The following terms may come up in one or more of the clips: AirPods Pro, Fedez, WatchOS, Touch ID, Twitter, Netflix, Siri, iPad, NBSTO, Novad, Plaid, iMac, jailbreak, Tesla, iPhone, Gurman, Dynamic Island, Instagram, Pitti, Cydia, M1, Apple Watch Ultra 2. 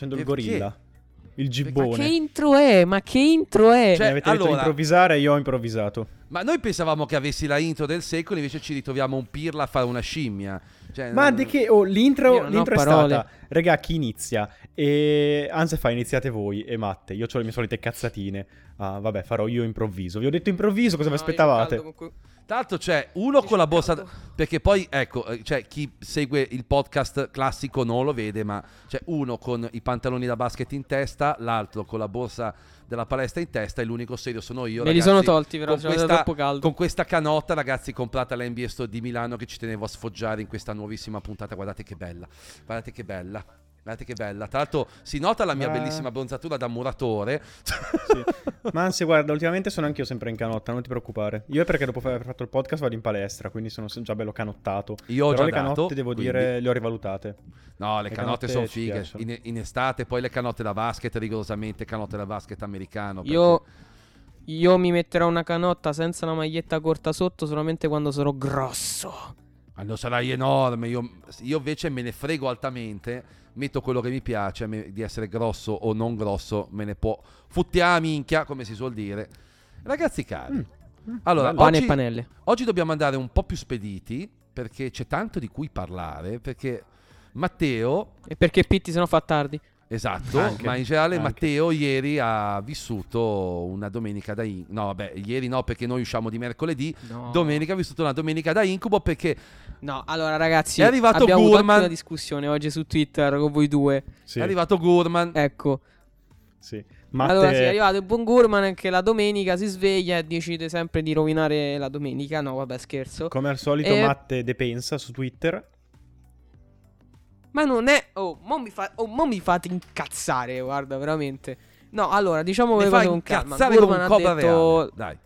facendo il gorilla. Il gibbone. Ma che intro è? Cioè, mi avete detto di improvvisare e io ho improvvisato. Ma noi pensavamo che avessi la intro del secolo, invece ci ritroviamo un pirla a fare una scimmia. Cioè, ma di che? Oh, l'intro è stata: regà, chi inizia? E Anse fa: iniziate voi. E Matte, io ho le mie solite cazzatine. Ah, vabbè, farò io improvviso. Vi ho detto improvviso, cosa vi aspettavate? Tanto c'è uno con la borsa, perché poi ecco, cioè chi segue il podcast classico non lo vede, ma c'è uno con i pantaloni da basket in testa, l'altro con la borsa della palestra in testa, e l'unico serio sono io. Me li sono tolti, però c'è troppo caldo. Con questa canotta, ragazzi, comprata alla NBSTO di Milano, che ci tenevo a sfoggiare in questa nuovissima puntata. Guardate che bella, guardate che bella. Guardate che bella. Tra l'altro si nota la mia bellissima bronzatura da muratore. Sì. Ma anzi, guarda, ultimamente sono anch'io sempre in canotta, non ti preoccupare. Io è perché dopo aver fatto il podcast vado in palestra, quindi sono già bello canottato. Io ho però già le canotte, dato, devo quindi... dire, le ho rivalutate. No, le canotte sono fighe. In estate poi le canotte da basket, rigorosamente canotte da basket americano. Perché... Io mi metterò una canotta senza una maglietta corta sotto solamente quando sarò grosso. Allora sarai enorme. Io invece me ne frego altamente. Metto quello che mi piace, di essere grosso o non grosso, me ne può futtià minchia, come si suol dire. Ragazzi cari, allora, pane e panelle. Oggi dobbiamo andare un po' più spediti, perché c'è tanto di cui parlare, perché Matteo... E perché Pitti se no fa tardi. Esatto, anche, ma in generale anche. Matteo ieri ha vissuto una domenica da incubo. No, vabbè, ieri no, perché noi usciamo di mercoledì. No. Domenica ha vissuto una domenica da incubo perché... No, allora ragazzi, è arrivato abbiamo Gurman. Avuto anche una discussione oggi su Twitter con voi due. Sì. È arrivato Gurman. Ecco. Sì. Matte... Allora sì, è arrivato il buon Gurman che la domenica si sveglia e decide sempre di rovinare la domenica. No, vabbè, scherzo. Come al solito Matte depensa su Twitter. Ma non è... mo mi fate incazzare, guarda, veramente. No, allora, diciamo le cose con calma. Gurman ha detto... Dai.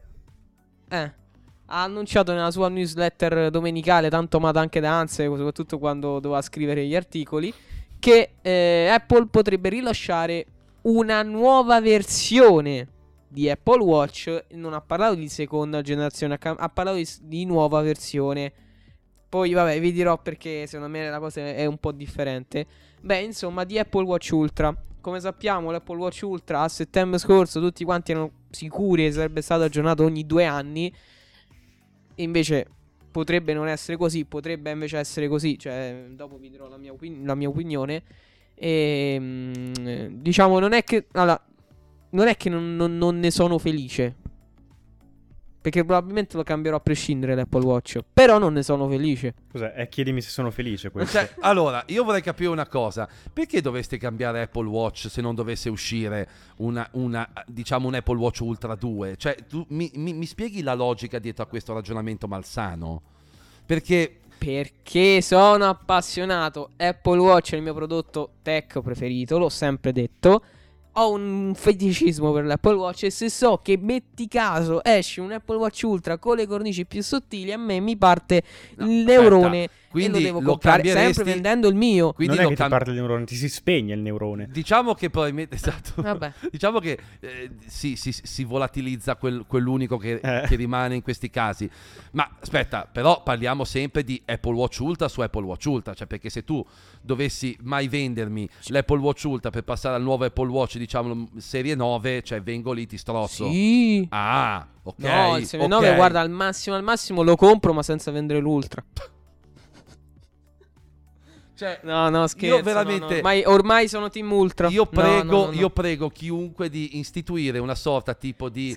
Ha annunciato nella sua newsletter domenicale, tanto amata anche da Anse, soprattutto quando doveva scrivere gli articoli, che Apple potrebbe rilasciare una nuova versione di Apple Watch. Non ha parlato di seconda generazione, ha parlato di nuova versione. Poi vabbè, vi dirò perché secondo me la cosa è un po' differente. Beh, insomma, di Apple Watch Ultra. Come sappiamo, l'Apple Watch Ultra a settembre scorso tutti quanti erano sicuri che sarebbe stato aggiornato ogni 2 anni. Invece potrebbe non essere così, potrebbe invece essere così. Cioè, dopo vi dirò la mia opinione. E diciamo, non ne sono felice, perché probabilmente lo cambierò a prescindere l'Apple Watch, però non ne sono felice. Cos'è? Chiedimi se sono felice questo. Cioè, allora, io vorrei capire una cosa. Perché dovreste cambiare Apple Watch se non dovesse uscire un Apple Watch Ultra 2? Cioè, tu mi spieghi la logica dietro a questo ragionamento malsano? Perché sono appassionato. Apple Watch è il mio prodotto tech preferito, l'ho sempre detto. Ho un feticismo per l'Apple Watch e se so che metti caso esce un Apple Watch Ultra con le cornici più sottili, a me mi parte il neurone. Quindi lo devo comprare sempre vendendo il mio. Quindi non è che ti parte il neurone, ti si spegne il neurone. Diciamo che probabilmente, esatto. Vabbè. Diciamo che si volatilizza quell'unico che rimane in questi casi. Ma aspetta, però parliamo sempre di Apple Watch Ultra su Apple Watch Ultra. Cioè, perché se tu dovessi mai vendermi l'Apple Watch Ultra per passare al nuovo Apple Watch, diciamo serie 9, cioè vengo lì, ti strozzo. Sì. Ah, ok. No, il serie 9, guarda, al massimo lo compro, ma senza vendere l'Ultra. Cioè, no, scherzo, io veramente no. Ormai sono team Ultra. Io prego chiunque di istituire una sorta tipo di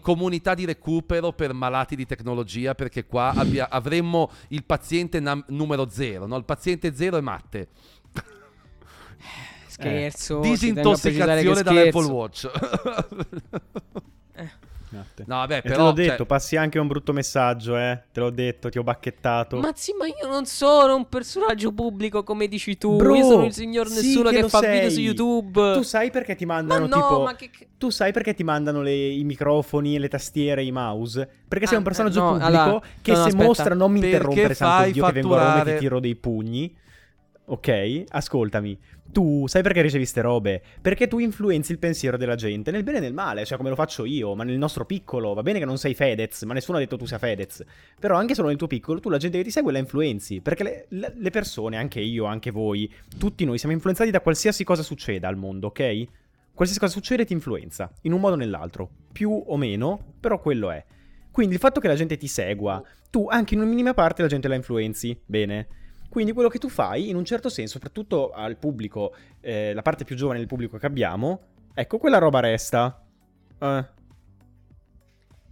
comunità di recupero per malati di tecnologia, perché qua avremmo il paziente numero 0, no? Il paziente 0 è Matte. Scherzo. Disintossicazione dall'Apple Watch. No, vabbè, però, te l'ho detto, passi anche un brutto messaggio, te l'ho detto, ti ho bacchettato. Ma sì, ma io non sono un personaggio pubblico come dici tu. Bro, io sono il signor nessuno che fa video su YouTube. Tu sai perché ti mandano tu sai perché ti mandano i microfoni, le tastiere, i mouse? Perché sei un personaggio pubblico, allora, che se aspetta. Mostra non mi interrompere, santo Dio, che vengo a Roma e ti tiro dei pugni. ok? Ascoltami, tu sai perché ricevi ste robe? Perché tu influenzi il pensiero della gente, nel bene e nel male, cioè come lo faccio io, ma nel nostro piccolo. Va bene che non sei Fedez, ma nessuno ha detto tu sia Fedez, però anche solo nel tuo piccolo tu la gente che ti segue la influenzi, perché le persone, anche io, anche voi, tutti noi siamo influenzati da qualsiasi cosa succeda al mondo, ok? Qualsiasi cosa succede ti influenza, in un modo o nell'altro, più o meno, però quello è. Quindi il fatto che la gente ti segua, tu anche in una minima parte la gente la influenzi, bene? Quindi quello che tu fai, in un certo senso, soprattutto al pubblico, la parte più giovane del pubblico che abbiamo, ecco, quella roba resta.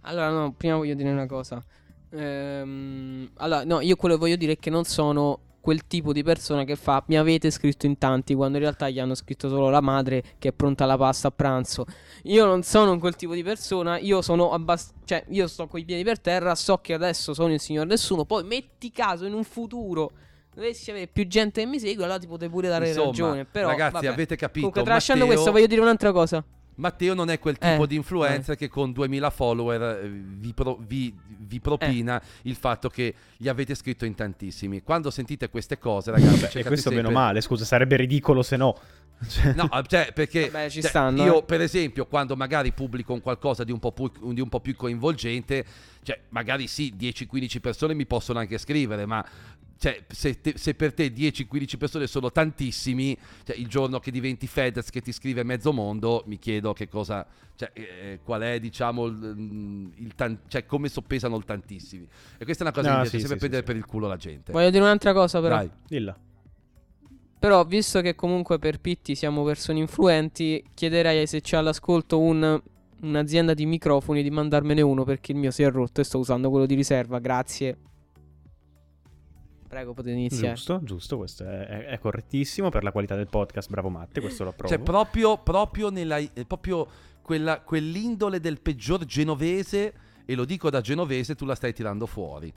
Allora, no, prima voglio dire una cosa. Allora, no, io quello che voglio dire è che non sono quel tipo di persona che fa "mi avete scritto in tanti", quando in realtà gli hanno scritto solo la madre che è pronta la pasta a pranzo. Io non sono quel tipo di persona, io sono cioè io sto coi piedi per terra, so che adesso sono il signor nessuno, poi metti caso in un futuro dovessi avere più gente che mi segue, allora ti potrei pure dare ragione. Però ragazzi, vabbè, avete capito. Comunque, tralasciando questo, voglio dire un'altra cosa. Matteo non è quel tipo di influencer che con 2000 follower vi propina il fatto che gli avete scritto in tantissimi. Quando sentite queste cose, ragazzi, e questo sempre... meno male, scusa, sarebbe ridicolo se no. No, cioè, perché vabbè, ci stanno, io per esempio, quando magari pubblico un qualcosa di un po' più coinvolgente, cioè magari sì, 10-15 persone mi possono anche scrivere, ma cioè, se per te 10-15 persone sono tantissimi, cioè, il giorno che diventi Fedez che ti scrive mezzo mondo, mi chiedo che cosa, cioè, qual è, diciamo, cioè, come soppesano il tantissimi. E questa è una cosa prendere per il culo la gente. Voglio dire un'altra cosa però. Dai, dilla. Però, visto che comunque per Pitti siamo persone influenti, chiederei se c'è all'ascolto un'azienda di microfoni di mandarmene uno, perché il mio si è rotto e sto usando quello di riserva, grazie. Prego, potete iniziare. Giusto, questo è correttissimo per la qualità del podcast, bravo Matte, questo lo approvo. Cioè proprio quell'indole del peggior genovese, e lo dico da genovese, tu la stai tirando fuori.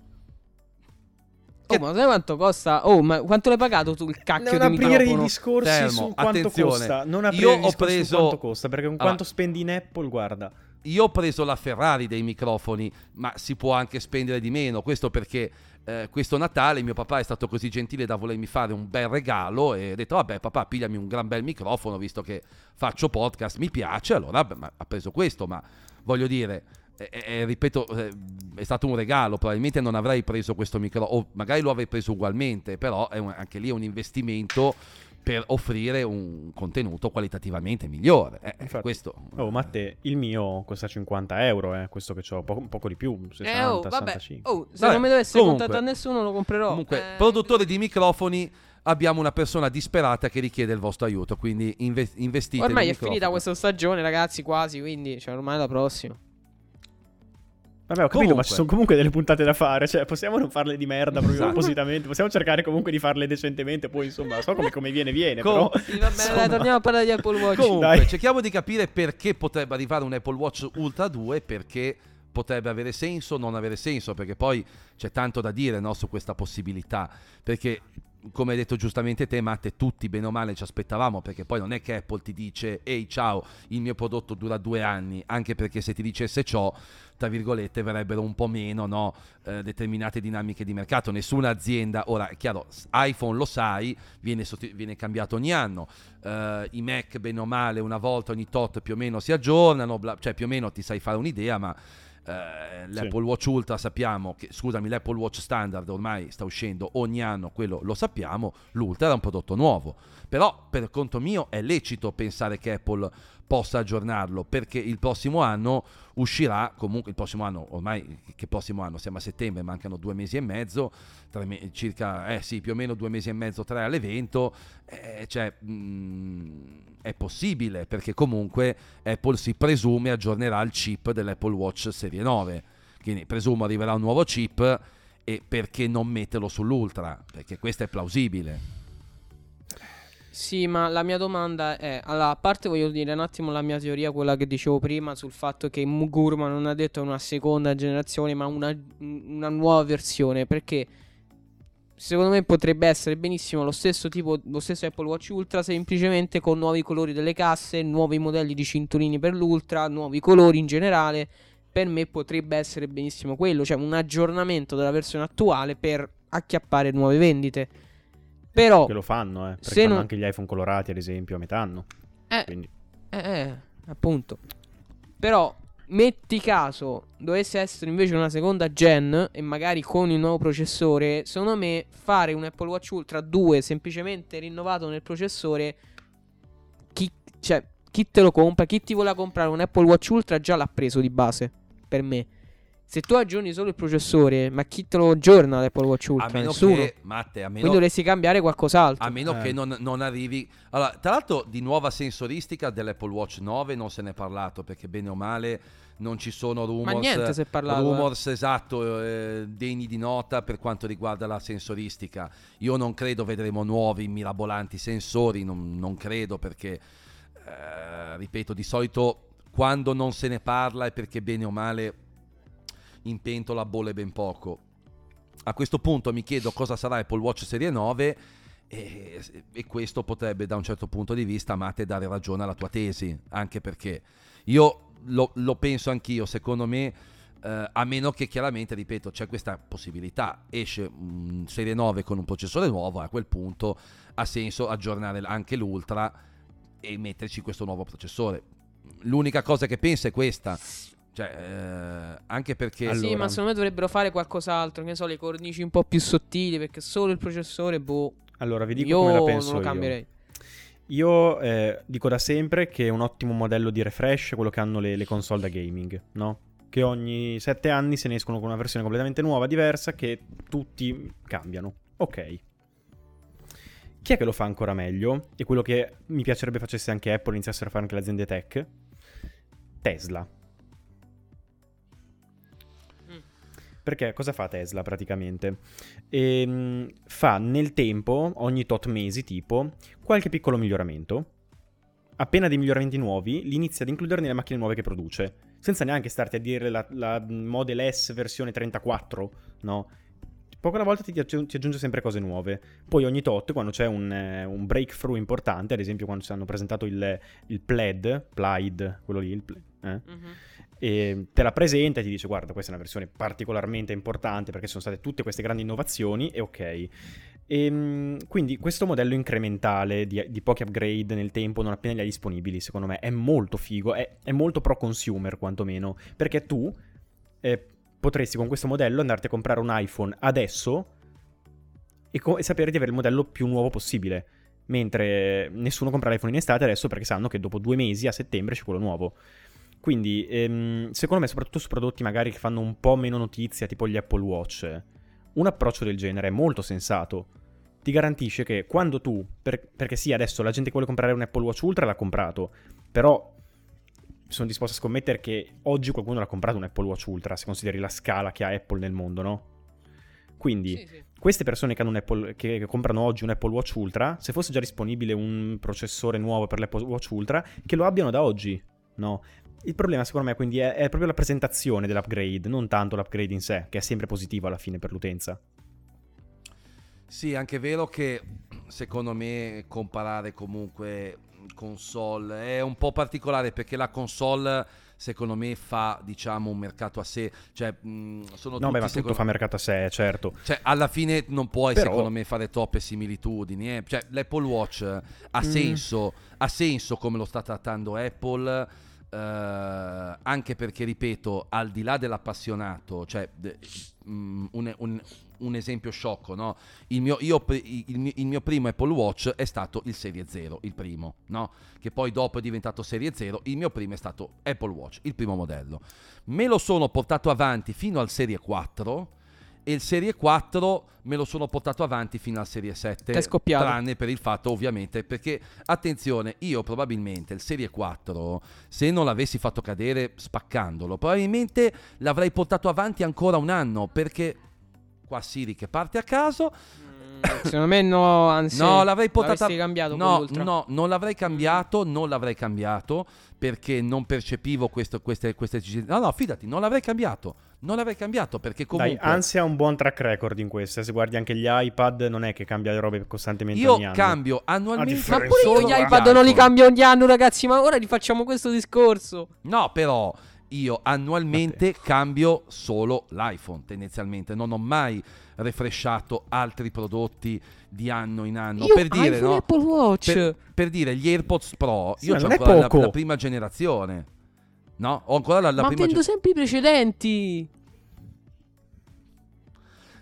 Oh, ma sai quanto costa? Oh, ma quanto l'hai pagato tu il cacchio di microfono? Non aprire i discorsi su quanto costa. Non aprire i discorsi su quanto costa, perché con quanto spendi in Apple, guarda. Io ho preso la Ferrari dei microfoni, ma si può anche spendere di meno. Questo perché questo Natale mio papà è stato così gentile da volermi fare un bel regalo, e ho detto vabbè papà, pigliami un gran bel microfono, visto che faccio podcast, mi piace, allora beh, ha preso questo. Ma voglio dire, ripeto, è stato un regalo, probabilmente non avrei preso questo microfono, o magari lo avrei preso ugualmente, però anche lì è un investimento per offrire un contenuto qualitativamente migliore. Infatti, questo. Oh, Matte, il mio costa 50 euro, questo che c'ho, poco di più, 60, vabbè. 65. Oh, se non mi dovesse contattare nessuno lo comprerò. Comunque, produttore di microfoni, abbiamo una persona disperata che richiede il vostro aiuto, quindi investite. Ormai è finita questa stagione, ragazzi, quasi, quindi cioè, ormai è la prossima. Vabbè, ho capito, comunque. Ma ci sono comunque delle puntate da fare, cioè possiamo non farle di merda proprio appositamente, possiamo cercare comunque di farle decentemente, poi insomma, so come viene, però sì, va bene, dai, torniamo a parlare di Apple Watch. Comunque, dai. Cerchiamo di capire perché potrebbe arrivare un Apple Watch Ultra 2, perché potrebbe avere senso, non avere senso, perché poi c'è tanto da dire, no, su questa possibilità, perché come hai detto giustamente te, Matte, tutti bene o male ci aspettavamo, perché poi non è che Apple ti dice ehi ciao, il mio prodotto dura 2 anni, anche perché se ti dicesse ciò, tra virgolette, verrebbero un po' meno, no, determinate dinamiche di mercato. Nessuna azienda, ora è chiaro, iPhone lo sai, viene cambiato ogni anno, i Mac bene o male una volta ogni tot più o meno si aggiornano, cioè più o meno ti sai fare un'idea, ma l'Apple Watch Ultra sappiamo che, scusami, l'Apple Watch Standard ormai sta uscendo ogni anno, quello lo sappiamo, l'Ultra era un prodotto nuovo, però per conto mio è lecito pensare che Apple possa aggiornarlo, perché il prossimo anno uscirà, comunque il prossimo anno, ormai che prossimo anno, siamo a settembre, mancano 2 mesi e mezzo, circa, più o meno 2 mesi e mezzo, 3 all'evento, è possibile, perché comunque Apple si presume aggiornerà il chip dell'Apple Watch Serie 9, quindi presumo arriverà un nuovo chip, e perché non metterlo sull'Ultra, perché questo è plausibile. Sì, ma la mia domanda è, allora, a parte voglio dire un attimo la mia teoria, quella che dicevo prima sul fatto che Gurman non ha detto una seconda generazione, ma una nuova versione, perché secondo me potrebbe essere benissimo lo stesso Apple Watch Ultra, semplicemente con nuovi colori delle casse, nuovi modelli di cinturini per l'Ultra, nuovi colori in generale. Per me potrebbe essere benissimo quello, cioè un aggiornamento della versione attuale per acchiappare nuove vendite. Però che lo fanno, perché fanno anche gli iPhone colorati, ad esempio, a metà anno. Appunto. Però metti caso dovesse essere invece una seconda gen e magari con il nuovo processore, secondo me fare un Apple Watch Ultra 2 semplicemente rinnovato nel processore, chi te lo compra, chi ti vuole comprare un Apple Watch Ultra già l'ha preso di base, per me. Se tu aggiorni solo il processore, ma chi te lo aggiorna l'Apple Watch Ultra? A meno nessuno. Che, Matte, a meno, quindi dovresti cambiare qualcos'altro. A meno che non arrivi. Allora, tra l'altro, di nuova sensoristica dell'Apple Watch 9 non se n'è parlato, perché bene o male non ci sono rumors. Ma niente se parlava. Rumors, esatto, degni di nota per quanto riguarda la sensoristica. Io non credo vedremo nuovi mirabolanti sensori, non credo, perché ripeto, di solito quando non se ne parla è perché bene o male in pentola bolle ben poco. A questo punto mi chiedo cosa sarà Apple Watch Serie 9 e questo potrebbe, da un certo punto di vista, Matte, dare ragione alla tua tesi, anche perché io lo penso anch'io. Secondo me, a meno che chiaramente, ripeto, c'è questa possibilità, esce Serie 9 con un processore nuovo, a quel punto ha senso aggiornare anche l'Ultra e metterci questo nuovo processore. L'unica cosa che penso è questa. Cioè, anche perché allora... Sì, ma secondo me dovrebbero fare qualcos'altro, che ne so, le cornici un po' più sottili, perché solo il processore, Allora, vi dico come la penso non lo cambierei. Io dico da sempre che è un ottimo modello di refresh quello che hanno le console da gaming, no? Che ogni 7 anni se ne escono con una versione completamente nuova, diversa, che tutti cambiano. Ok. Chi è che lo fa ancora meglio? E quello che mi piacerebbe facesse anche Apple, iniziassero a fare anche le aziende tech. Tesla. Perché cosa fa Tesla praticamente? Fa nel tempo, ogni tot mesi tipo, qualche piccolo miglioramento. Appena dei miglioramenti nuovi, li inizia ad includere nelle macchine nuove che produce. Senza neanche starti a dire la Model S versione 34, no? Poco alla volta ti aggiunge sempre cose nuove. Poi ogni tot, quando c'è un breakthrough importante, ad esempio quando ci hanno presentato il Plaid, quello lì, mm-hmm. E te la presenta e ti dice: guarda, questa è una versione particolarmente importante perché sono state tutte queste grandi innovazioni, e ok. E quindi questo modello incrementale di pochi upgrade nel tempo, non appena li hai disponibili, secondo me è molto figo, è molto pro consumer quantomeno, perché tu potresti con questo modello andarti a comprare un iPhone adesso e sapere di avere il modello più nuovo possibile, mentre nessuno compra l'iPhone in estate adesso perché sanno che dopo 2 mesi a settembre c'è quello nuovo. Quindi, secondo me, soprattutto su prodotti magari che fanno un po' meno notizia, tipo gli Apple Watch, un approccio del genere è molto sensato. Ti garantisce che quando tu... perché sì, adesso la gente che vuole comprare un Apple Watch Ultra l'ha comprato, però sono disposto a scommettere che oggi qualcuno l'ha comprato un Apple Watch Ultra, se consideri la scala che ha Apple nel mondo, no? Quindi, sì. Queste persone che hanno che comprano oggi un Apple Watch Ultra, se fosse già disponibile un processore nuovo per l'Apple Watch Ultra, che lo abbiano da oggi, no? Il problema secondo me quindi è proprio la presentazione dell'upgrade, non tanto l'upgrade in sé, che è sempre positivo alla fine per l'utenza. Sì, anche vero che secondo me comparare comunque console è un po' particolare, perché la console secondo me fa, diciamo, un mercato a sé, cioè sono no, tutti, beh, ma tutto fa mercato a sé, certo. Cioè alla fine non puoi, però... secondo me, fare troppe similitudini, Cioè l'Apple Watch ha senso come lo sta trattando Apple. Anche perché, ripeto, al di là dell'appassionato, cioè un esempio sciocco, no? Il mio primo Apple Watch è stato il Serie 0, il primo, no? Che poi dopo è diventato Serie 0. Il mio primo è stato Apple Watch, il primo modello. Me lo sono portato avanti fino al Serie 4 e il Serie 4 me lo sono portato avanti fino al Serie 7. È scoppiato. Tranne per il fatto, ovviamente, perché, attenzione, io probabilmente il Serie 4, se non l'avessi fatto cadere spaccandolo, probabilmente l'avrei portato avanti ancora un anno, perché qua Siri che parte a caso... Secondo me no, anzi, no, l'avrei portata... cambiato no, non l'avrei cambiato perché non percepivo queste no, fidati, non l'avrei cambiato perché comunque Anse ha un buon track record in questo. Se guardi anche gli iPad, non è che cambia le robe costantemente io ogni anno. Io cambio annualmente, ma pure io gli iPad non li cambio ogni anno, ragazzi, ma ora rifacciamo questo discorso. No, però io annualmente cambio solo l'iPhone, tendenzialmente non ho mai refreshato altri prodotti di anno in anno. Io per dire, no? Apple Watch. Per dire, gli AirPods Pro, sì, io ho ancora la prima generazione, no? Ho ancora la prima. Ma vendo sempre i precedenti.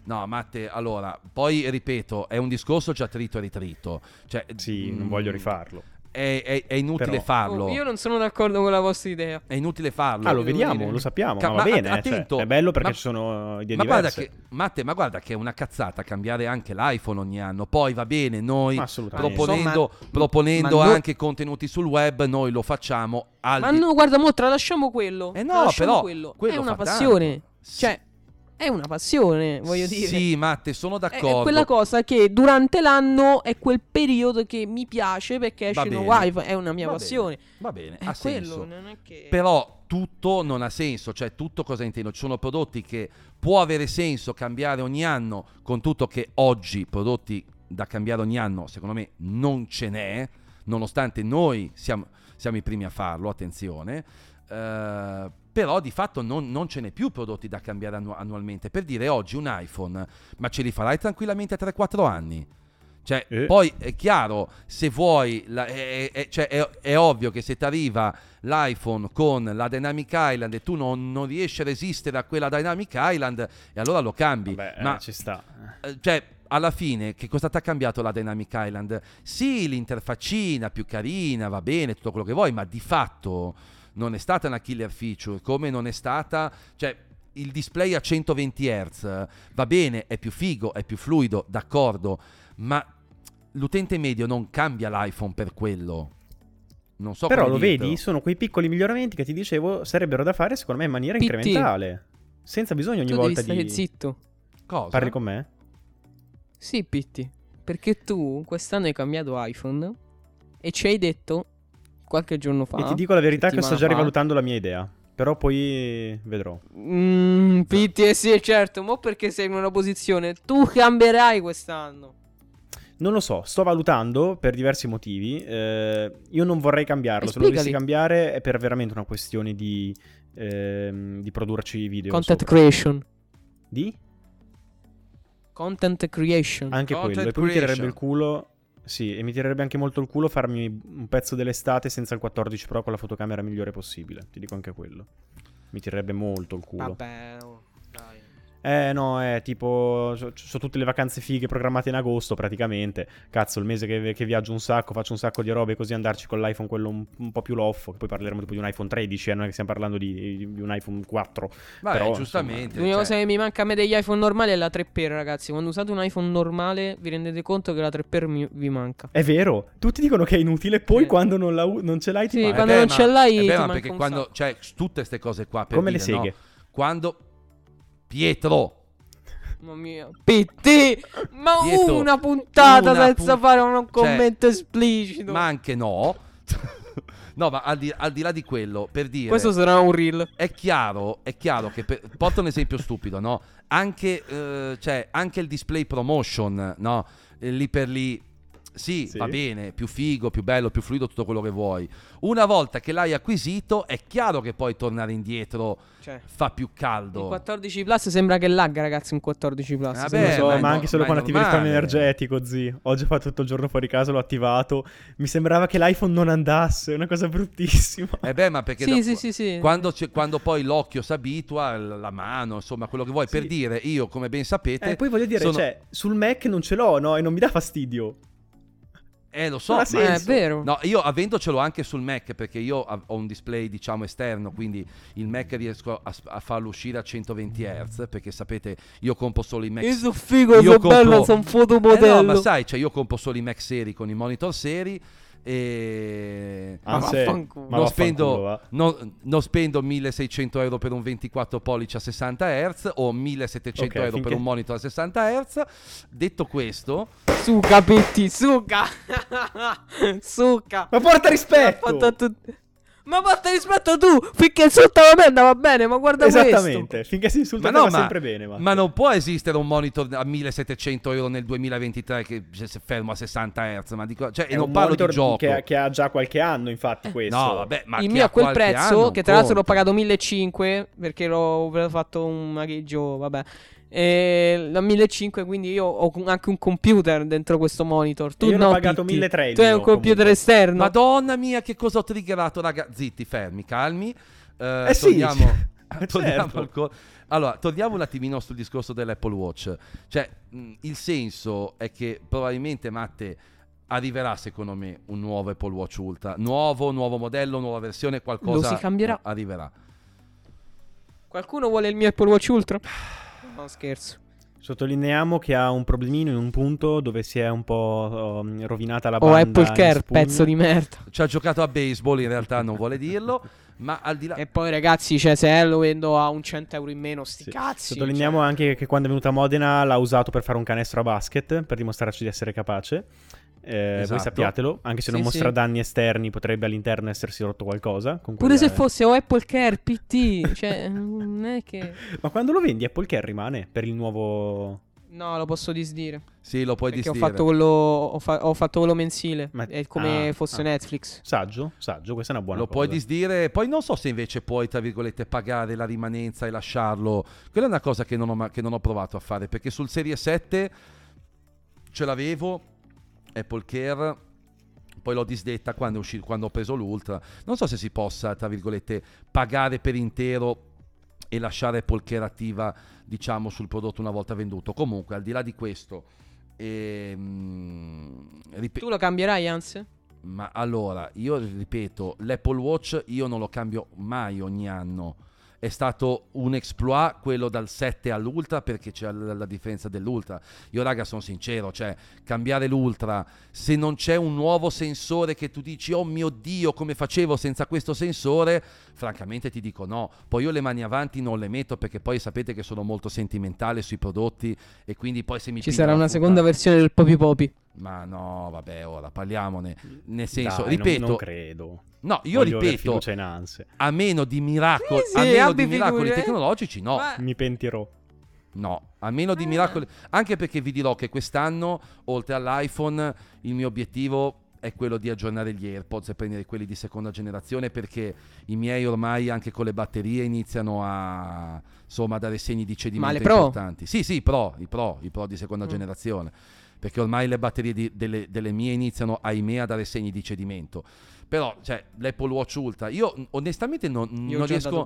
No, Matte, allora, poi ripeto, è un discorso già trito e ritrito. Cioè, sì, non voglio rifarlo. È inutile farlo. Io non sono d'accordo con la vostra idea. È inutile farlo. Ah, lo vediamo, lo sappiamo. Ma va bene, attento, cioè, è bello perché ci sono idee diverse. Guarda che, Matte, ma guarda che è una cazzata cambiare anche l'iPhone ogni anno. Poi va bene, noi proponendo anche contenuti sul web, noi lo facciamo. Ma no, guarda, mo tralasciamo quello. Eh no, però quello è una passione. Tanto. Cioè, è una passione, voglio dire. Sì, Matte, sono d'accordo. È quella cosa che durante l'anno è quel periodo che mi piace perché esce un wifi, è una mia passione. Va bene, ha senso. Quello, non è che... Però tutto non ha senso, cioè tutto cosa intendo? Ci sono prodotti che può avere senso cambiare ogni anno, con tutto che oggi prodotti da cambiare ogni anno, secondo me, non ce n'è, nonostante noi siamo i primi a farlo, attenzione. Però di fatto non ce n'è più prodotti da cambiare annualmente. Per dire, oggi un iPhone, ma ce li farai tranquillamente a 3-4 anni. Cioè, poi è chiaro, se vuoi, è ovvio che se ti arriva l'iPhone con la Dynamic Island e tu non riesci a resistere a quella Dynamic Island, e allora lo cambi. Vabbè, ma ci sta. Cioè, alla fine, che cosa ti ha cambiato la Dynamic Island? Sì, l'interfaccina più carina, va bene, tutto quello che vuoi, ma di fatto non è stata una killer feature, come non è stata, cioè il display a 120 Hz va bene, è più figo, è più fluido, d'accordo, ma l'utente medio non cambia l'iPhone per quello. Non so, però lo vedi, sono quei piccoli miglioramenti che ti dicevo sarebbero da fare, secondo me, in maniera incrementale, senza bisogno ogni volta devi stare zitto. Cosa? Parli con me? Sì, Pitti, perché tu quest'anno hai cambiato iPhone e ci hai detto qualche giorno fa. E ti dico la verità che sto già rivalutando la mia idea, però poi vedrò. Pitti, sì, certo, ma perché sei in una posizione, tu cambierai quest'anno. Non lo so, sto valutando per diversi motivi. Io non vorrei cambiarlo. Se lo dovessi cambiare è per veramente una questione di produrci video. Content creation. Anche content quello. E poi mi tirerebbe il culo. Sì, e mi tirerebbe anche molto il culo farmi un pezzo dell'estate senza il 14 Pro con la fotocamera migliore possibile. Ti dico anche quello. Mi tirerebbe molto il culo. Vabbè, dai. No, è tipo, so tutte le vacanze fighe programmate in agosto praticamente. Cazzo, il mese che viaggio un sacco, faccio un sacco di robe, così andarci con l'iPhone quello un po' più loffo. Che poi parleremo dopo di un iPhone 13, non è che stiamo parlando di un iPhone 4. Vabbè, però, giustamente. L'unica cosa che mi manca a me degli iPhone normali è la 3x, ragazzi. Quando usate un iPhone normale vi rendete conto che la 3x vi manca. È vero, tutti dicono che è inutile, poi quando non ce l'hai ti manca. Sì, quando non ce l'hai ti manca perché un quando, cioè, tutte queste cose qua per come dire, le seghe, no? Quando... Pietro, mamma mia, Pitti, ma Pietro, una puntata senza fare un commento esplicito. Ma anche no. No, ma al di là di quello, per dire, questo sarà un reel. È chiaro che porto un esempio stupido, no? Anche anche il display promotion, no? Lì per lì. Sì, va bene, più figo, più bello, più fluido, tutto quello che vuoi. Una volta che l'hai acquisito è chiaro che poi tornare indietro fa più caldo. Il 14 Plus sembra che lagga, ragazzi, un 14 Plus. Vabbè, lo so, ma anche solo con attivi il risparmio energetico, zio. Oggi ho fatto tutto il giorno fuori casa, l'ho attivato. Mi sembrava che l'iPhone non andasse, è una cosa bruttissima. Ma perché quando poi l'occhio si abitua, la mano, insomma, quello che vuoi. Per dire, io, come ben sapete, poi voglio dire, cioè, sul Mac non ce l'ho, no? E non mi dà fastidio. Lo so, ma è vero. No, io avendocelo anche sul Mac, perché io ho un display, diciamo, esterno, quindi il Mac riesco a farlo uscire a 120 Hz, perché sapete, io compro solo i Mac. Io sono figo, sono bello, sono fotomodello. No, ma sai, cioè io compro solo i Mac Seri con i monitor seri e non spendo 1600 euro per un 24 pollici a 60 Hz o 1700 euro per un monitor a 60 Hz. Detto questo, suca Pitti, suca. Suca. Ma porta rispetto. ma basta rispetto tu, finché insultano me andava bene, ma guarda esattamente, questo. Esattamente, finché si insultano va sempre bene. Ma non può esistere un monitor a 1700 euro nel 2023 che si ferma a 60 Hz, ma dico, cioè, e non parlo di gioco. Che ha già qualche anno, infatti, questo. No, vabbè, ma il mio a quel prezzo, anno, che tra l'altro l'ho pagato 1.500 perché avevo fatto un magheggio, vabbè. La 1.500, quindi io ho anche un computer dentro questo monitor. Tu io no, ho pagato 1.300. Tu hai un computer esterno. Madonna mia, che cosa ho triggerato, raga. Zitti, fermi, calmi. Torniamo allora, torniamo un attimino sul discorso dell'Apple Watch. Cioè, il senso è che probabilmente, Matte, arriverà secondo me un nuovo Apple Watch Ultra. Nuovo modello, nuova versione, qualcosa. Lo si cambierà. Arriverà. Qualcuno vuole il mio Apple Watch Ultra? No, scherzo. Sottolineiamo che ha un problemino in un punto dove si è un po' rovinata la banda. Oh, Apple Care, pezzo di merda. Ci ha giocato a baseball, in realtà non vuole dirlo. Ma al di là... E poi ragazzi, cioè, se lo vendo a un 100 euro in meno, sti cazzi. Sottolineiamo anche che quando è venuta a Modena l'ha usato per fare un canestro a basket, per dimostrarci di essere capace. Esatto. Voi sappiatelo, anche se non mostra danni esterni, potrebbe all'interno essersi rotto qualcosa. Con pure se fosse o Apple Care Pitti, cioè, non è che... Ma quando lo vendi Apple Care rimane per il nuovo... No, lo posso disdire. Sì, lo puoi disdire. Perché ho fatto quello mensile. Ma... È come fosse Netflix. Saggio, questa è una buona cosa. Lo puoi disdire. Poi non so se invece puoi, tra virgolette, pagare la rimanenza e lasciarlo. Quella è una cosa che non ho provato a fare, perché sul Serie 7 ce l'avevo Apple Care, poi l'ho disdetta quando ho preso l'Ultra. Non so se si possa, tra virgolette, pagare per intero e lasciare Apple Care attiva, diciamo, sul prodotto una volta venduto. Comunque, al di là di questo, tu lo cambierai, Anse? Ma allora, io ripeto, l'Apple Watch io non lo cambio mai ogni anno. È stato un exploit quello dal 7 all'Ultra, perché c'è la differenza dell'Ultra. Io, raga, sono sincero, cioè, cambiare l'Ultra, se non c'è un nuovo sensore che tu dici oh mio Dio, come facevo senza questo sensore, francamente ti dico no. Poi io le mani avanti non le metto, perché poi sapete che sono molto sentimentale sui prodotti, e quindi poi se mi ci sarà una seconda versione del POPIPOPI. Ma no, vabbè, ora parliamone. Nel senso, dai, ripeto, non credo. No, io voglio ripeto, a meno di miracoli, tecnologici, no. Ma... mi pentirò. No, a meno di miracoli, anche perché vi dirò che quest'anno, oltre all'iPhone, il mio obiettivo è quello di aggiornare gli AirPods e prendere quelli di seconda generazione, perché i miei ormai anche con le batterie iniziano a, insomma, dare segni di cedimento importanti. Sì, i Pro di seconda generazione. Perché ormai le batterie delle mie iniziano, ahimè, a dare segni di cedimento. Però, cioè, l'Apple Watch Ultra, io onestamente non riesco...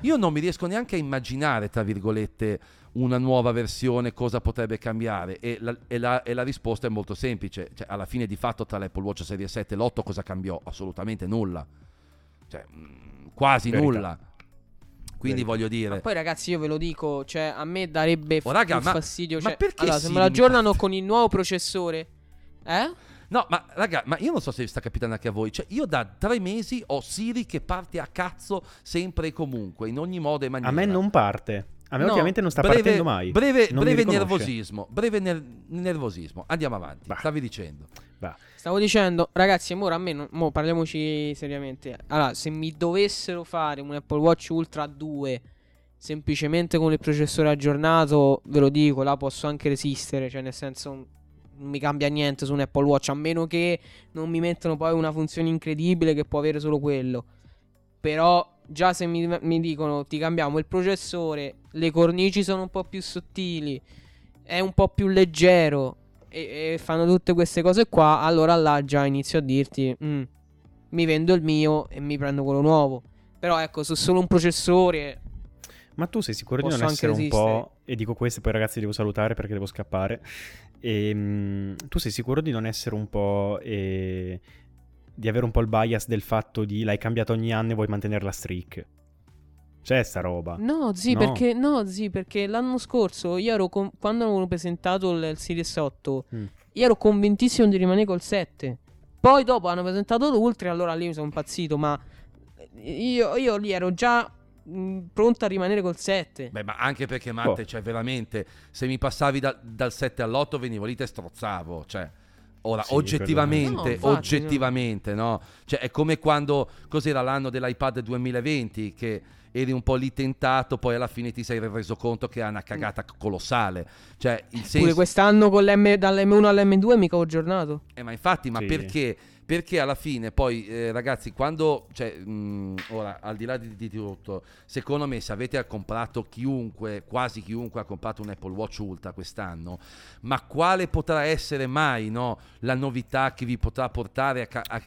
Io non mi riesco neanche a immaginare, tra virgolette, una nuova versione, cosa potrebbe cambiare. E la risposta è molto semplice. Cioè, alla fine, di fatto, tra l'Apple Watch Serie 7 e l'8 cosa cambiò? Assolutamente nulla. Cioè, quasi nulla. Quindi voglio dire, ma poi ragazzi, io ve lo dico, cioè, a me darebbe fastidio, cioè, ma perché allora, se me lo aggiornano con il nuovo processore, no, ma raga, ma io non so se vi sta capitando anche a voi, cioè, io da 3 mesi ho Siri che parte a cazzo sempre e comunque, in ogni modo e maniera. A me non parte, a me ovviamente non sta partendo mai. Breve nervosismo. Andiamo avanti. Stavi dicendo. Stavo dicendo, ragazzi, ora a me non, mo parliamoci seriamente. Allora, se mi dovessero fare un Apple Watch Ultra 2 semplicemente con il processore aggiornato, ve lo dico, là posso anche resistere, cioè, nel senso, non mi cambia niente su un Apple Watch, a meno che non mi mettano poi una funzione incredibile che può avere solo quello. Però già se mi dicono ti cambiamo il processore, le cornici sono un po' più sottili, è un po' più leggero, e fanno tutte queste cose qua, allora là già inizio a dirti mi vendo il mio e mi prendo quello nuovo. Però ecco, su solo un processore. Ma tu sei sicuro di non essere un po'... E dico questo, poi ragazzi devo salutare perché devo scappare. Tu sei sicuro di non essere un po'... di avere un po' il bias del fatto di l'hai cambiato ogni anno e vuoi mantenere la streak? C'è sta roba? No, perché l'anno scorso io ero quando avevano presentato il Series 8, io ero convintissimo di rimanere col 7. Poi dopo hanno presentato l'Ultra, allora lì mi sono impazzito, ma io lì ero già pronto a rimanere col 7. Beh, ma anche perché, Matte, cioè, veramente, se mi passavi dal 7 all'8 venivo lì e strozzavo, cioè... Ora, sì, oggettivamente, no? Cioè, è come quando, cos'era l'anno dell'iPad 2020, che eri un po' lì tentato, poi alla fine ti sei reso conto che è una cagata colossale. Cioè, il senso... Pure quest'anno con dall'M1 all'M2 mica ho aggiornato. Ma infatti, ma sì. Perché? Perché alla fine poi, ragazzi, quando... Cioè, ora, al di là di tutto, secondo me se avete comprato quasi chiunque ha comprato un Apple Watch Ultra quest'anno, ma quale potrà essere mai, no, la novità che vi potrà portare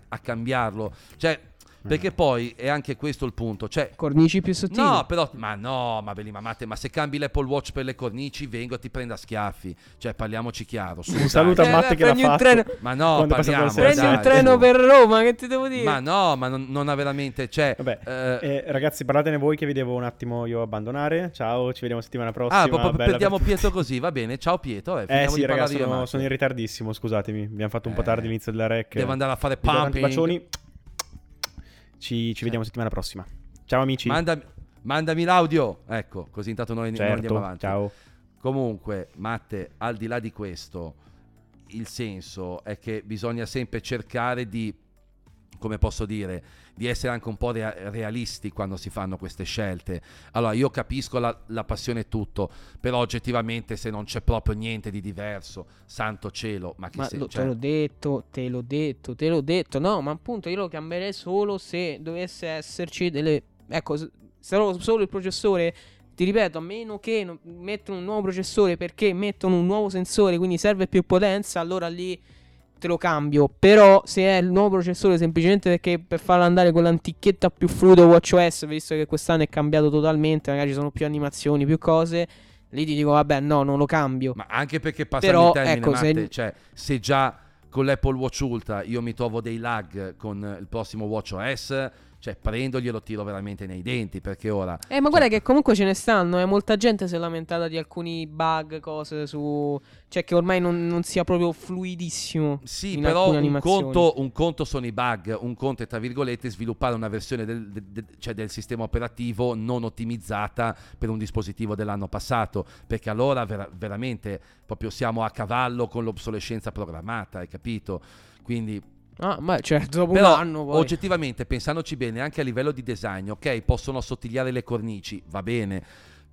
a cambiarlo? Cioè... Perché poi è anche questo il punto, cioè, cornici più sottili. No, però, ma no, ma ve li mamate. Ma se cambi l'Apple Watch per le cornici, vengo e ti prendo a schiaffi. Cioè, parliamoci chiaro. Un saluto a Matte che l'ha fatto. Treno. Ma no, parliamo. Prendi un treno per Roma, che ti devo dire? Ma no, ma non ha veramente, cioè. Vabbè, ragazzi, parlatene voi che vi devo un attimo io abbandonare. Ciao, ci vediamo settimana prossima. Perdiamo Pietro così, va bene. Ciao Pietro. Sì, ragazzi, sono in ritardissimo, scusatemi. Abbiamo fatto un po' tardi l'inizio della rec. Devo andare a fare pumping. Bacioni. Ci vediamo settimana prossima. Ciao amici. Mandami l'audio. Ecco, così intanto noi andiamo avanti. Ciao. Comunque, Matte, al di là di questo, il senso è che bisogna sempre cercare di, come posso dire, di essere anche un po' realisti quando si fanno queste scelte. Allora, io capisco la passione e tutto, però oggettivamente se non c'è proprio niente di diverso, santo cielo, ma te l'ho detto, no, ma appunto io lo cambierei solo se dovesse esserci delle... Ecco, sarò solo il processore, ti ripeto, a meno che non mettono un nuovo processore perché mettono un nuovo sensore, quindi serve più potenza, allora lì... te lo cambio. Però se è il nuovo processore semplicemente perché per farlo andare con l'antichetta più fluida WatchOS, visto che quest'anno è cambiato totalmente, magari ci sono più animazioni, più cose, lì ti dico vabbè, no, non lo cambio. Ma anche perché passano però, il termine, ecco, Matte, cioè se già con l'Apple Watch Ultra io mi trovo dei lag con il prossimo WatchOS, cioè prendo, glielo tiro veramente nei denti, perché ora... ma guarda che comunque ce ne stanno, molta gente si è lamentata di alcuni bug, cose su... Cioè che ormai non sia proprio fluidissimo. Sì, però un conto sono i bug, un conto è, tra virgolette, sviluppare una versione del sistema operativo non ottimizzata per un dispositivo dell'anno passato, perché allora veramente proprio siamo a cavallo con l'obsolescenza programmata, hai capito? Quindi... Ah, ma certo, dopo però, un anno poi. Oggettivamente, pensandoci bene, anche a livello di design, ok, possono assottigliare le cornici, va bene,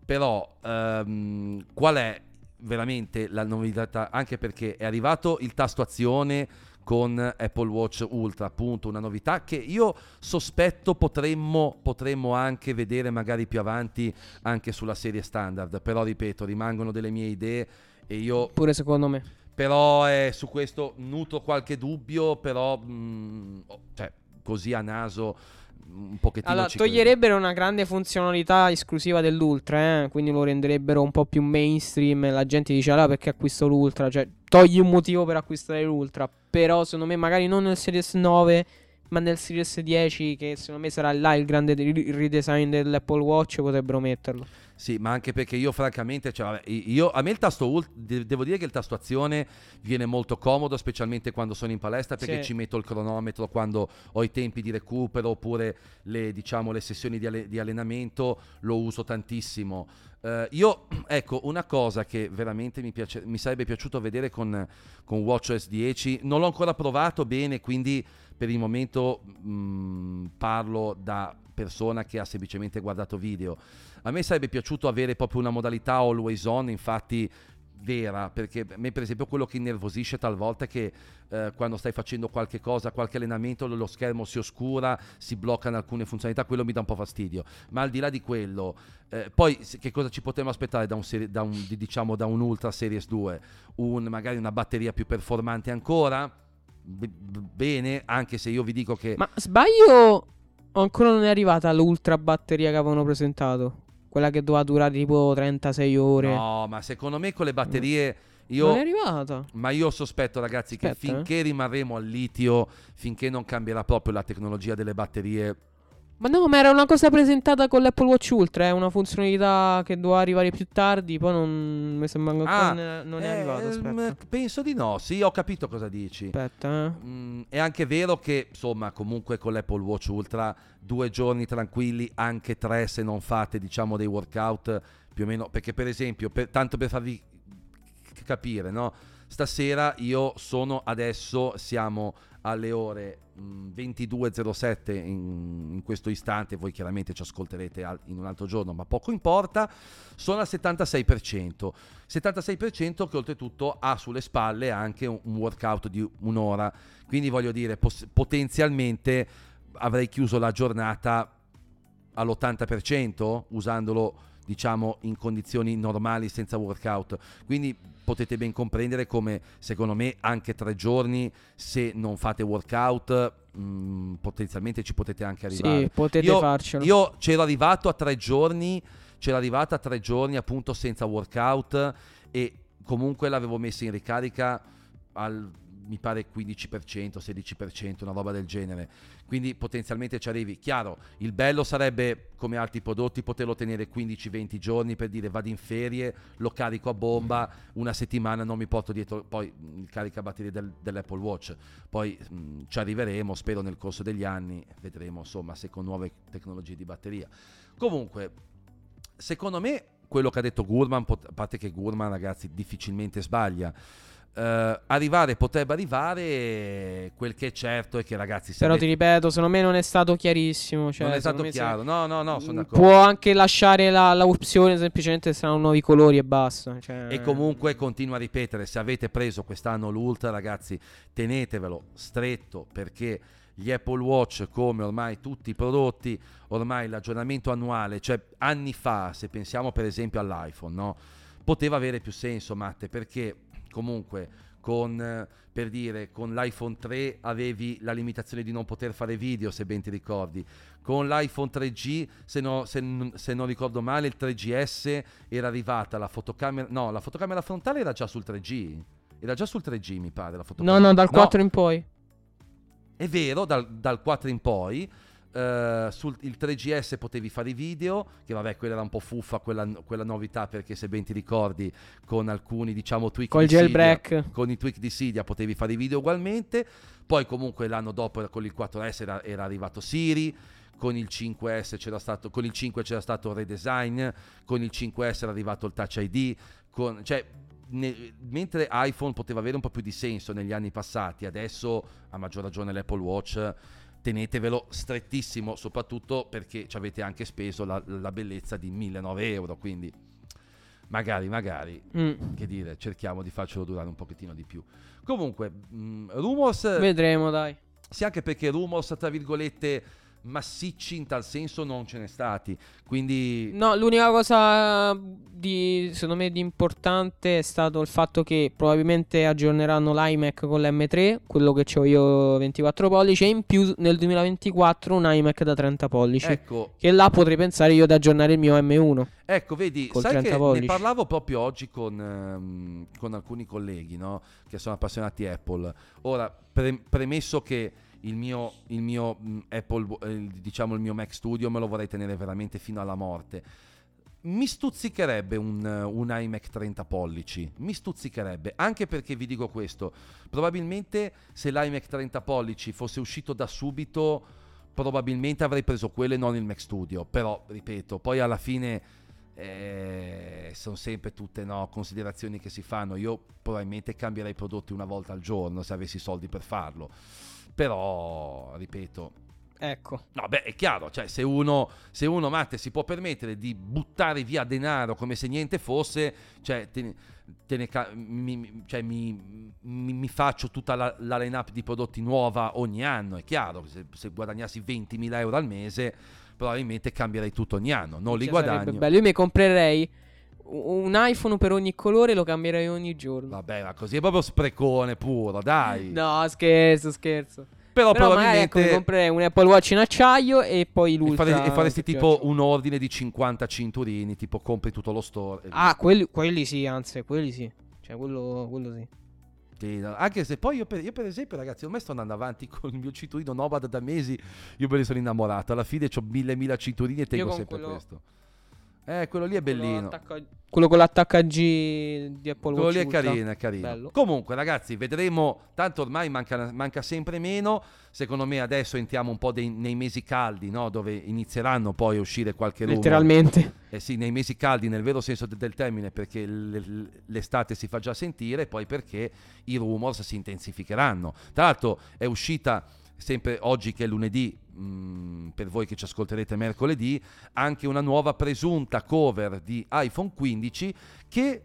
però qual è veramente la novità? Anche perché è arrivato il tasto azione con Apple Watch Ultra, appunto, una novità che io sospetto potremmo anche vedere magari più avanti anche sulla serie standard, però ripeto, rimangono delle mie idee e io... Pure secondo me. Però su questo nutro qualche dubbio, però cioè, così a naso un pochettino. Allora, toglierebbero una grande funzionalità esclusiva dell'Ultra, quindi lo renderebbero un po' più mainstream. La gente dice, allora perché acquisto l'Ultra? Cioè, togli un motivo per acquistare l'Ultra. Però secondo me magari non nel Series 9, ma nel Series 10, che secondo me sarà là il grande redesign dell'Apple Watch, potrebbero metterlo. Sì, ma anche perché io francamente, cioè, a me il tasto devo dire che il tasto azione viene molto comodo, specialmente quando sono in palestra, perché ci metto il cronometro quando ho i tempi di recupero, oppure le sessioni di allenamento, lo uso tantissimo. Io, ecco, una cosa che veramente mi sarebbe piaciuto vedere con WatchOS 10, non l'ho ancora provato bene, quindi per il momento parlo da persona che ha semplicemente guardato video. A me sarebbe piaciuto avere proprio una modalità always on, infatti, vera, perché a me per esempio quello che innervosisce talvolta è che quando stai facendo qualche cosa, qualche allenamento, lo schermo si oscura, si bloccano alcune funzionalità, quello mi dà un po' fastidio. Ma al di là di quello, poi che cosa ci potremmo aspettare da un Ultra Series 2? Magari una batteria più performante ancora? Bene, anche se io vi dico che... Ma sbaglio, ancora non è arrivata l'ultra batteria che avevano presentato, quella che doveva durare tipo 36 ore. No, ma secondo me con le batterie... Non è arrivata. Ma io sospetto, ragazzi, che finché rimarremo al litio, finché non cambierà proprio la tecnologia delle batterie... Ma no, ma era una cosa presentata con l'Apple Watch Ultra, è una funzionalità che doveva arrivare più tardi, poi non mi sembra ancora non è arrivata, aspetta. Penso di no, sì, ho capito cosa dici. Aspetta. È anche vero che, insomma, comunque con l'Apple Watch Ultra 2 giorni tranquilli, anche 3 se non fate, diciamo, dei workout più o meno, perché per esempio, tanto per farvi capire, no? Stasera io sono adesso, siamo alle ore 22.07 in questo istante, voi chiaramente ci ascolterete in un altro giorno, ma poco importa, sono al 76% che oltretutto ha sulle spalle anche un workout di un'ora, quindi voglio dire potenzialmente avrei chiuso la giornata all'80% usandolo, diciamo, in condizioni normali senza workout. Quindi potete ben comprendere come secondo me anche 3 giorni, se non fate workout, potenzialmente ci potete anche arrivare. Sì, potete farcelo. Io c'ero arrivato a 3 giorni, appunto senza workout, e comunque l'avevo messa in ricarica al, mi pare, 15%, 16%, una roba del genere. Quindi potenzialmente ci arrivi. Chiaro, il bello sarebbe, come altri prodotti, poterlo tenere 15-20 giorni per dire vado in ferie, lo carico a bomba, una settimana non mi porto dietro poi il caricabatterie dell'Apple Watch. Poi ci arriveremo, spero, nel corso degli anni, vedremo insomma se con nuove tecnologie di batteria. Comunque, secondo me, quello che ha detto Gurman, a parte che Gurman, ragazzi, difficilmente sbaglia, potrebbe arrivare, quel che è certo è che, ragazzi, però ti ripeto, secondo me non è stato chiarissimo, cioè non è stato chiaro, no, sono d'accordo. Può anche lasciare l'opzione, semplicemente saranno nuovi colori e basta, cioè... E comunque continuo a ripetere, se avete preso quest'anno l'Ultra, ragazzi, tenetevelo stretto, perché gli Apple Watch, come ormai tutti i prodotti, ormai l'aggiornamento annuale, cioè anni fa, se pensiamo per esempio all'iPhone, no, poteva avere più senso, Matte, perché comunque con l'iPhone 3 avevi la limitazione di non poter fare video, se ben ti ricordi. Con l'iPhone 3G, se non ricordo male, il 3GS era arrivata la fotocamera, no, la fotocamera frontale era già sul 3G, mi pare, la fotocamera. No, dal 4 in poi. È vero, dal 4 in poi. Il 3GS potevi fare i video, che vabbè, quella era un po' fuffa, quella novità, perché se ben ti ricordi, con alcuni, diciamo, tweak col jailbreak, con i tweak di Cydia potevi fare i video ugualmente. Poi comunque l'anno dopo, con il 4S era arrivato Siri, con il 5S con il 5 c'era stato redesign, con il 5S era arrivato il Touch ID, mentre iPhone poteva avere un po' più di senso negli anni passati, adesso a maggior ragione l'Apple Watch tenetevelo strettissimo, soprattutto perché ci avete anche speso la bellezza di 1.900 euro, quindi magari che dire, cerchiamo di farcelo durare un pochettino di più. Comunque rumors vedremo, dai, sì, anche perché rumors tra virgolette massicci in tal senso non ce n'è stati, quindi no, l'unica cosa secondo me di importante è stato il fatto che probabilmente aggiorneranno l'iMac con l'M3, quello che ho io 24 pollici, e in più nel 2024 un iMac da 30 pollici, ecco, che là potrei pensare io di aggiornare il mio M1. Ecco, vedi, sai che pollici. Ne parlavo proprio oggi con alcuni colleghi, no, che sono appassionati Apple. Ora, premesso che il mio Apple, diciamo il mio Mac Studio me lo vorrei tenere veramente fino alla morte, mi stuzzicherebbe un iMac 30 pollici, mi stuzzicherebbe, anche perché vi dico questo, probabilmente se l'iMac 30 pollici fosse uscito da subito probabilmente avrei preso quello e non il Mac Studio, però ripeto, poi alla fine sono sempre tutte, no, considerazioni che si fanno. Io probabilmente cambierei prodotti una volta al giorno se avessi soldi per farlo, però ripeto, ecco, no, beh, è chiaro, cioè se uno Matte si può permettere di buttare via denaro come se niente fosse, cioè mi faccio tutta la line-up di prodotti nuova ogni anno. È chiaro, se guadagnassi 20.000 euro al mese probabilmente cambierei tutto ogni anno, non li guadagno. Bello, io mi comprerei un iPhone per ogni colore, lo cambierei ogni giorno. Vabbè, ma così è proprio sprecone puro, dai. No, scherzo. Però probabilmente, ecco, mi comprerei un Apple Watch in acciaio e poi l'Ultra. E faresti tipo un ordine di 50 cinturini, tipo compri tutto lo store. Ah, quelli sì, anzi, quelli sì. Cioè, quello sì. Anche se poi io per esempio, ragazzi, ormai sto andando avanti con il mio cinturino Novad da mesi, io me ne sono innamorato. Alla fine c'ho 1000 cinturini e tengo sempre quello... questo. Quello lì è bellino. Quello con l'ATHG di Apple Watch. Quello lì è carino, è carino. Bello. Comunque, ragazzi, vedremo. Tanto ormai manca sempre meno. Secondo me adesso entriamo un po' nei mesi caldi, no? Dove inizieranno poi a uscire qualche rumore. Letteralmente. Sì, nei mesi caldi, nel vero senso del termine, perché l'estate si fa già sentire, e poi perché i rumors si intensificheranno. Tra l'altro è uscita, sempre oggi che è lunedì, per voi che ci ascolterete mercoledì, anche una nuova presunta cover di iPhone 15 che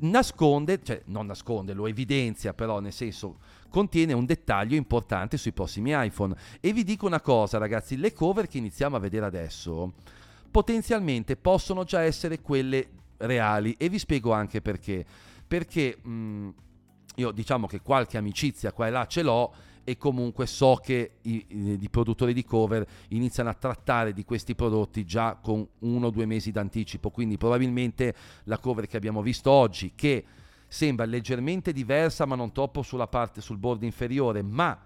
nasconde, cioè non nasconde, lo evidenzia, però nel senso contiene un dettaglio importante sui prossimi iPhone. E vi dico una cosa, ragazzi, le cover che iniziamo a vedere adesso potenzialmente possono già essere quelle reali, e vi spiego anche perché. Perché io diciamo che qualche amicizia qua e là ce l'ho, e comunque so che i produttori di cover iniziano a trattare di questi prodotti già con 1 o 2 mesi d'anticipo, quindi probabilmente la cover che abbiamo visto oggi, che sembra leggermente diversa ma non troppo sul bordo inferiore, ma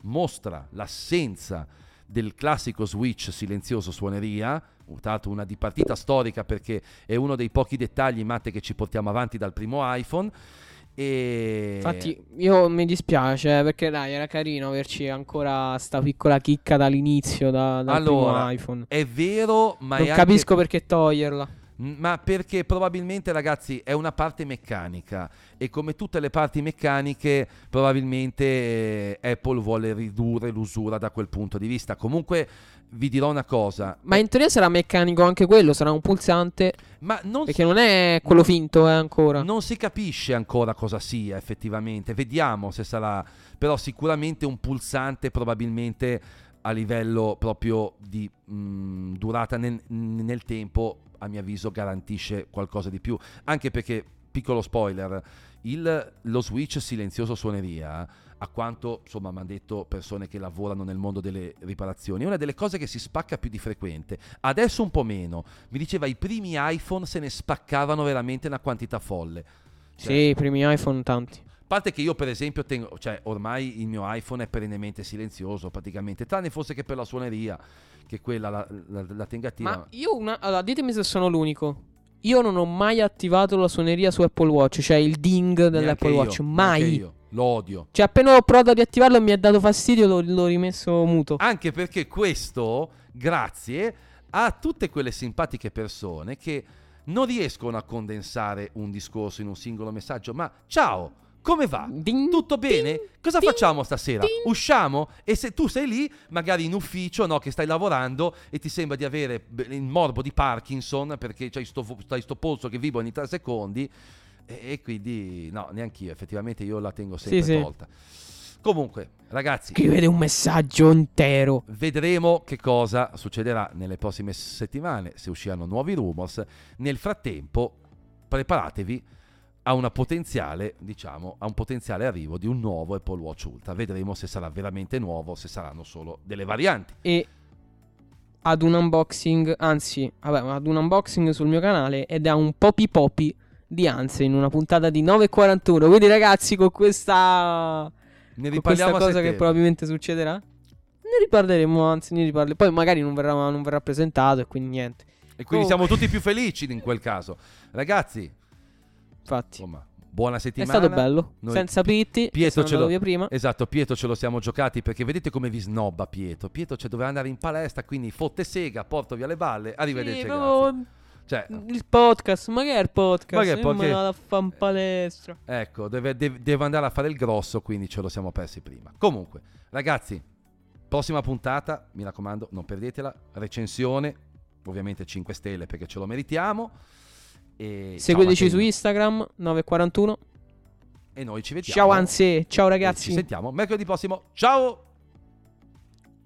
mostra l'assenza del classico switch silenzioso suoneria, tanto una dipartita storica, perché è uno dei pochi dettagli, Matte, che ci portiamo avanti dal primo iPhone. E... infatti io mi dispiace, perché dai, era carino averci ancora sta piccola chicca dall'inizio, dal primo iPhone. È vero, ma non capisco perché toglierla. Ma perché probabilmente, ragazzi, è una parte meccanica, e come tutte le parti meccaniche probabilmente Apple vuole ridurre l'usura da quel punto di vista. Comunque vi dirò una cosa, ma in teoria sarà meccanico anche quello, sarà un pulsante, ma non perché non è quello finto, ancora non si capisce ancora cosa sia effettivamente. Vediamo se sarà, però sicuramente un pulsante, probabilmente a livello proprio di durata nel tempo, a mio avviso garantisce qualcosa di più, anche perché, piccolo spoiler, lo switch silenzioso suoneria, a quanto insomma mi hanno detto persone che lavorano nel mondo delle riparazioni, è una delle cose che si spacca più di frequente. Adesso un po' meno, mi diceva i primi iPhone se ne spaccavano veramente una quantità folle, cioè, sì, i primi iPhone tanti. A parte che io per esempio tengo, cioè ormai il mio iPhone è perennemente silenzioso praticamente, tranne forse che per la suoneria, che quella la tengo attiva. Ma io allora ditemi se sono l'unico, io non ho mai attivato la suoneria su Apple Watch, cioè il ding dell'Apple Watch, mai. Io lo odio, cioè appena ho provato ad attivarlo mi ha dato fastidio, l'ho rimesso muto. Anche perché questo grazie a tutte quelle simpatiche persone che non riescono a condensare un discorso in un singolo messaggio, ma ciao, come va? Ding, tutto bene? Ding, cosa ding, facciamo stasera? Ding. Usciamo? E se tu sei lì, magari in ufficio, no, che stai lavorando e ti sembra di avere il morbo di Parkinson, perché c'hai sto polso che vibra ogni 3 secondi, e quindi no, neanch'io, effettivamente io la tengo sempre tolta. Sì. Comunque, ragazzi, chi vede un messaggio intero. Vedremo che cosa succederà nelle prossime settimane, se usciranno nuovi rumors. Nel frattempo, preparatevi a un potenziale arrivo di un nuovo Apple Watch Ultra. Vedremo se sarà veramente nuovo, se saranno solo delle varianti. E ad un unboxing sul mio canale, ed è un POPIPOPI di Anse in una puntata di 9:41. Quindi ragazzi, con questa cosa che probabilmente succederà, ne riparleremo, poi magari non verrà presentato, e quindi niente. E quindi siamo tutti più felici in quel caso. Ragazzi, infatti, buona settimana. È stato bello. Noi senza Pitti, Pietro ce lo prima. Esatto, Pietro ce lo siamo giocati, perché vedete come vi snobba Pietro. Pietro doveva andare in palestra, quindi fotte sega, porto via le balle. Arrivederci. Sì, cioè, il podcast, magari vado a fare in palestra. Ecco, deve andare a fare il grosso, quindi ce lo siamo persi prima. Comunque, ragazzi, prossima puntata, mi raccomando, non perdetela. Recensione, ovviamente 5 stelle perché ce lo meritiamo. E seguiteci su Instagram 941, e noi ci vediamo. Ciao Anse, ciao ragazzi, ci sentiamo mercoledì prossimo. Ciao.